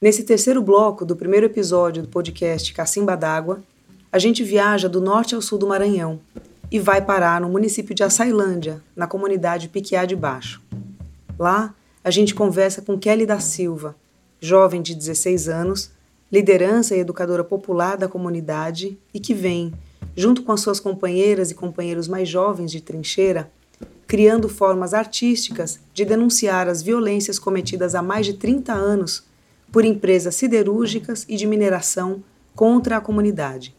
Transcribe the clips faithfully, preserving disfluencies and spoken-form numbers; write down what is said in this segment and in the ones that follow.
Nesse terceiro bloco do primeiro episódio do podcast Cacimba d'Água, a gente viaja do norte ao sul do Maranhão e vai parar no município de Açailândia, na comunidade Piquiá de Baixo. Lá, a gente conversa com Kelly da Silva, jovem de dezesseis anos, liderança e educadora popular da comunidade e que vem, junto com as suas companheiras e companheiros mais jovens de trincheira, criando formas artísticas de denunciar as violências cometidas há mais de trinta anos por empresas siderúrgicas e de mineração contra a comunidade.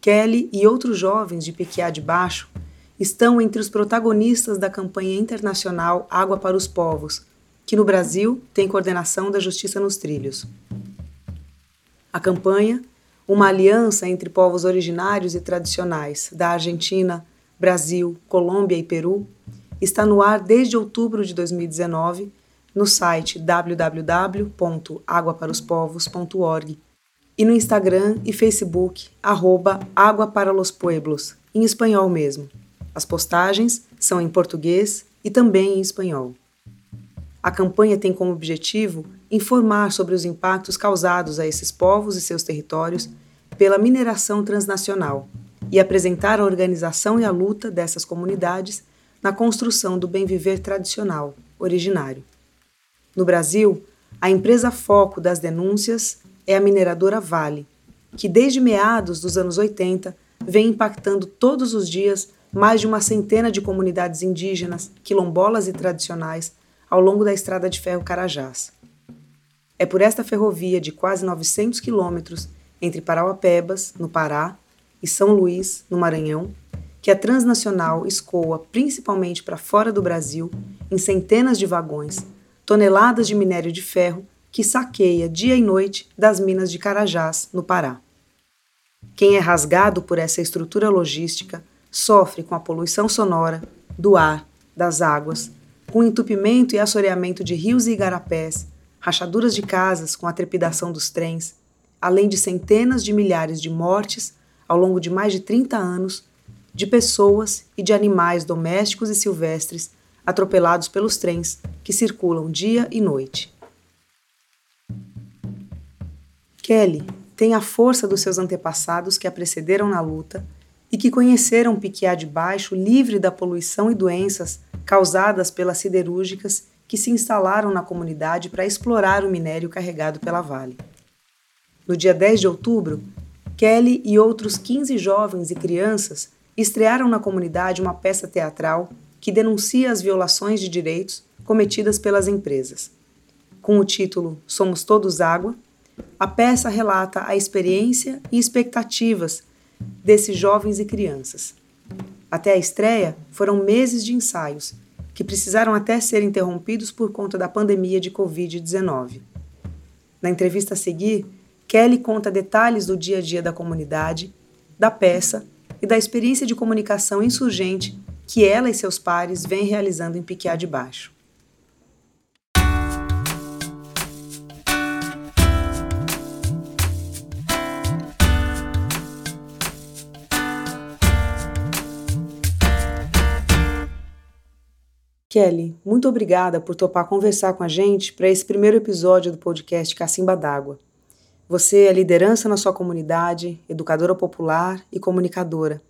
Kelly e outros jovens de Piquiá de Baixo estão entre os protagonistas da campanha internacional Água para os Povos, que no Brasil tem coordenação da Justiça nos Trilhos. A campanha, uma aliança entre povos originários e tradicionais da Argentina, Brasil, Colômbia e Peru, está no ar desde outubro de dois mil e dezenove, no site w w w ponto água para os povos ponto org e no Instagram e Facebook, arroba Água para los Pueblos, em espanhol mesmo. As postagens são em português e também em espanhol. A campanha tem como objetivo informar sobre os impactos causados a esses povos e seus territórios pela mineração transnacional e apresentar a organização e a luta dessas comunidades na construção do bem-viver tradicional, originário. No Brasil, a empresa foco das denúncias é a mineradora Vale, que desde meados dos anos oitenta vem impactando todos os dias mais de uma centena de comunidades indígenas, quilombolas e tradicionais ao longo da Estrada de Ferro Carajás. É por esta ferrovia de quase novecentos quilômetros entre Parauapebas, no Pará, e São Luís, no Maranhão, que a transnacional escoa principalmente para fora do Brasil em centenas de vagões, toneladas de minério de ferro que saqueia dia e noite das minas de Carajás, no Pará. Quem é rasgado por essa estrutura logística sofre com a poluição sonora, do ar, das águas, com entupimento e assoreamento de rios e igarapés, rachaduras de casas com a trepidação dos trens, além de centenas de milhares de mortes ao longo de mais de trinta anos, de pessoas e de animais domésticos e silvestres atropelados pelos trens que circulam dia e noite. Kelly tem a força dos seus antepassados que a precederam na luta e que conheceram Piquiá de Baixo livre da poluição e doenças causadas pelas siderúrgicas que se instalaram na comunidade para explorar o minério carregado pela Vale. No dia dez de outubro, Kelly e outros quinze jovens e crianças estrearam na comunidade uma peça teatral que denuncia as violações de direitos cometidas pelas empresas. Com o título Somos Todos Água, a peça relata a experiência e expectativas desses jovens e crianças. Até a estreia, foram meses de ensaios, que precisaram até ser interrompidos por conta da pandemia de covid dezenove. Na entrevista a seguir, Kelly conta detalhes do dia a dia da comunidade, da peça e da experiência de comunicação insurgente que ela e seus pares vêm realizando em Piquiá de Baixo. Kelly, muito obrigada por topar conversar com a gente para esse primeiro episódio do podcast Cacimba d'Água. Você é liderança na sua comunidade, educadora popular e comunicadora.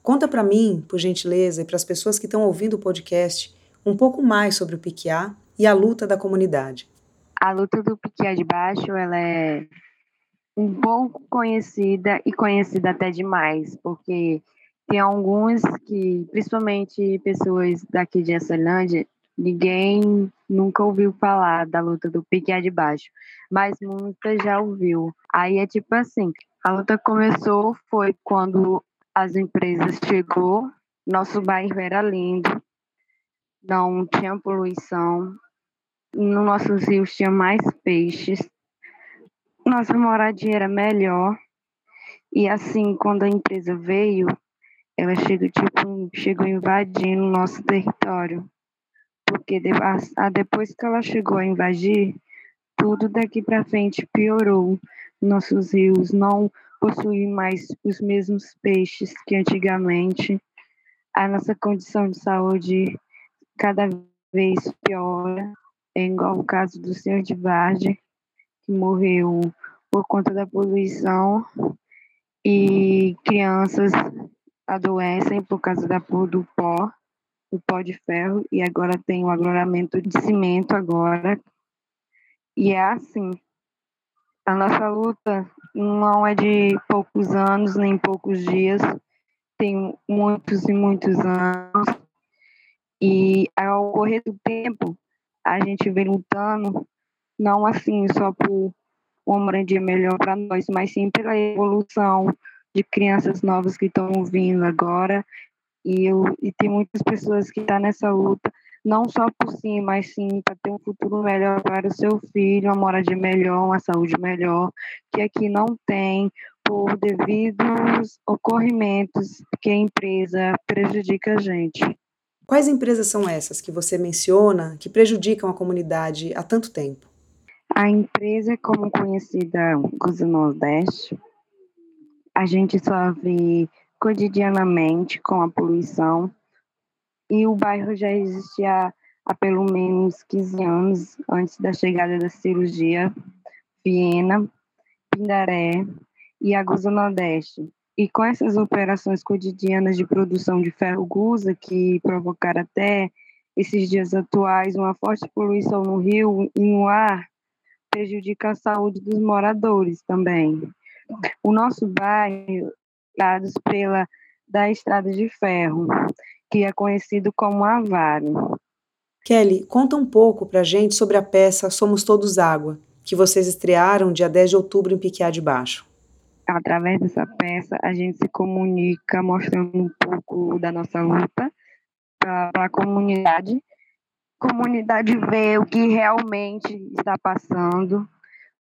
Conta para mim, por gentileza, e para as pessoas que estão ouvindo o podcast, um pouco mais sobre o Piquiá e a luta da comunidade. A luta do Piquiá de Baixo, ela é um pouco conhecida e conhecida até demais, porque tem alguns que, principalmente pessoas daqui de Açailândia, ninguém nunca ouviu falar da luta do Piquiá de Baixo, mas muita já ouviu. Aí é tipo assim, a luta começou foi quando as empresas chegou, nosso bairro era lindo, não tinha poluição, nos nossos rios tinha mais peixes, nossa moradia era melhor, e assim, quando a empresa veio, ela chegou, tipo, chegou invadindo o nosso território, porque depois que ela chegou a invadir, tudo daqui para frente piorou, nossos rios não possuir mais os mesmos peixes que antigamente, a nossa condição de saúde cada vez piora, é igual o caso do senhor de Vargem, que morreu por conta da poluição e crianças adoecem por causa da, do pó, do pó de ferro, e agora tem um agloramento de cimento agora. E é assim, a nossa luta não é de poucos anos, nem poucos dias, tem muitos e muitos anos, e ao correr do tempo, a gente vem lutando, não assim só por uma moradia melhor para nós, mas sim pela evolução de crianças novas que estão vindo agora, e, eu, e tem muitas pessoas que estão nessa luta, não só por si, mas sim para ter um futuro melhor para o seu filho, uma moradia melhor, uma saúde melhor, que aqui não tem, por devidos ocorrimentos que a empresa prejudica a gente. Quais empresas são essas que você menciona que prejudicam a comunidade há tanto tempo? A empresa, como conhecida, Cruz do Nordeste, a gente sofre cotidianamente com a poluição, e o bairro já existia há pelo menos quinze anos antes da chegada da cirurgia Viena, Pindaré e Agusa Nordeste. E com essas operações cotidianas de produção de ferro gusa, que provocaram até esses dias atuais uma forte poluição no rio e no ar, prejudica a saúde dos moradores também. O nosso bairro é pela da Estrada de Ferro, que é conhecido como Avaro. Kelly, conta um pouco pra gente sobre a peça Somos Todos Água, que vocês estrearam dia dez de outubro em Piquiá de Baixo. Através dessa peça, a gente se comunica mostrando um pouco da nossa luta para a comunidade. A comunidade vê o que realmente está passando,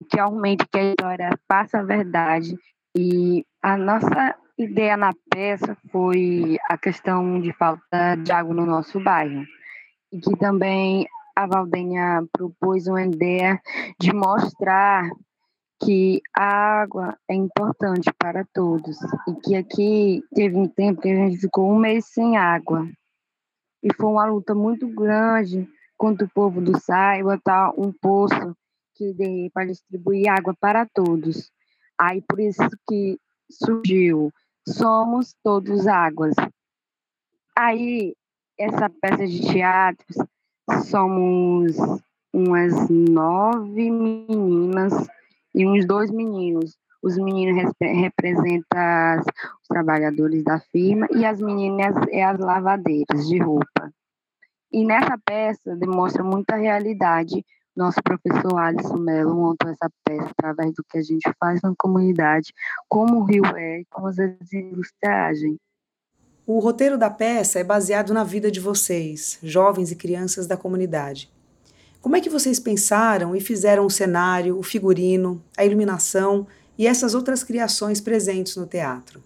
que realmente que a história passa a verdade. E a nossa ideia na peça foi a questão de falta de água no nosso bairro, e que também a Valdinha propôs uma ideia de mostrar que a água é importante para todos, e que aqui teve um tempo que a gente ficou um mês sem água, e foi uma luta muito grande contra o povo do Sai botar um poço que dê para distribuir água para todos. Aí por isso que surgiu Somos Todos Águas. Aí, essa peça de teatro, somos umas nove meninas e uns dois meninos. Os meninos re- representam os trabalhadores da firma, e as meninas é as lavadeiras de roupa. E nessa peça demonstra muita realidade. Nosso professor Alisson Mello montou essa peça através do que a gente faz na comunidade, como o rio é e como as indústrias. O roteiro da peça é baseado na vida de vocês, jovens e crianças da comunidade. Como é que vocês pensaram e fizeram o cenário, o figurino, a iluminação e essas outras criações presentes no teatro?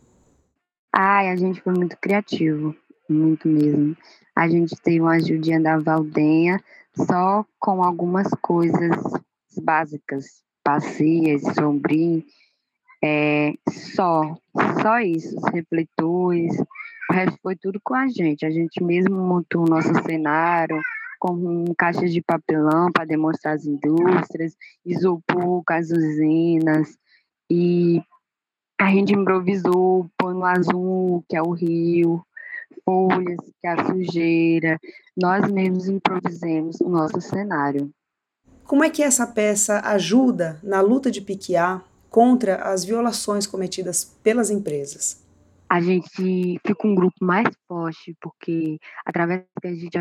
Ai, a gente foi muito criativo, muito mesmo. A gente teve uma ajudinha da Valdinha, só com algumas coisas básicas, bacias, sombrinho, é, só, só isso, os refletores, o resto foi tudo com a gente. A gente mesmo montou o nosso cenário com caixas de papelão para demonstrar as indústrias, isopor com as usinas, e a gente improvisou, pôr no azul, que é o rio, folhas, que é a sujeira. Nós mesmos improvisemos o nosso cenário. Como é que essa peça ajuda na luta de Piquiá contra as violações cometidas pelas empresas? A gente fica um grupo mais forte, porque através do que a gente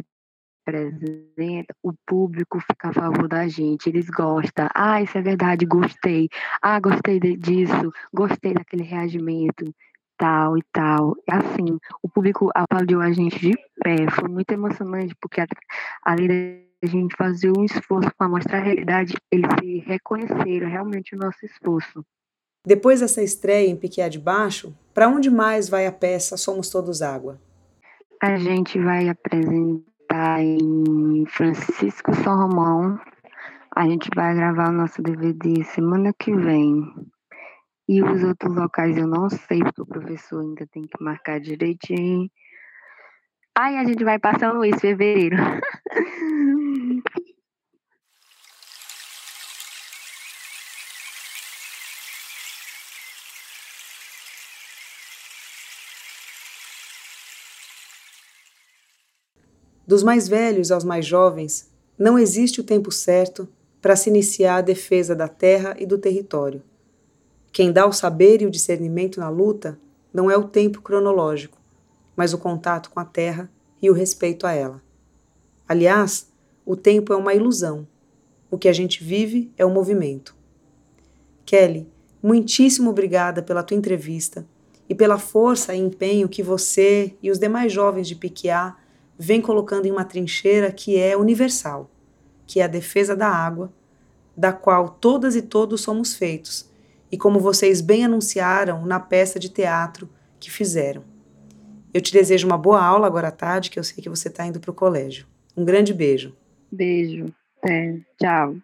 apresenta, o público fica a favor da gente, eles gostam. Ah, isso é verdade, gostei. Ah, gostei disso, gostei daquele reagimento, tal e tal. Assim, o público aplaudiu a gente de pé, foi muito emocionante, porque além da gente fazer um esforço para mostrar a realidade, eles reconheceram realmente o nosso esforço. Depois dessa estreia em Piquiá de Baixo, para onde mais vai a peça Somos Todos Água? A gente vai apresentar em Francisco São Romão, a gente vai gravar o nosso D V D semana que vem. E os outros locais eu não sei, porque o professor ainda tem que marcar direitinho. Aí a gente vai para São Luís, fevereiro. Dos mais velhos aos mais jovens, não existe o tempo certo para se iniciar a defesa da terra e do território. Quem dá o saber e o discernimento na luta não é o tempo cronológico, mas o contato com a terra e o respeito a ela. Aliás, o tempo é uma ilusão. O que a gente vive é o movimento. Kelly, muitíssimo obrigada pela tua entrevista e pela força e empenho que você e os demais jovens de Piquiá vêm colocando em uma trincheira que é universal, que é a defesa da água, da qual todas e todos somos feitos, e como vocês bem anunciaram na peça de teatro que fizeram. Eu te desejo uma boa aula agora à tarde, que eu sei que você está indo para o colégio. Um grande beijo. Beijo. É, tchau.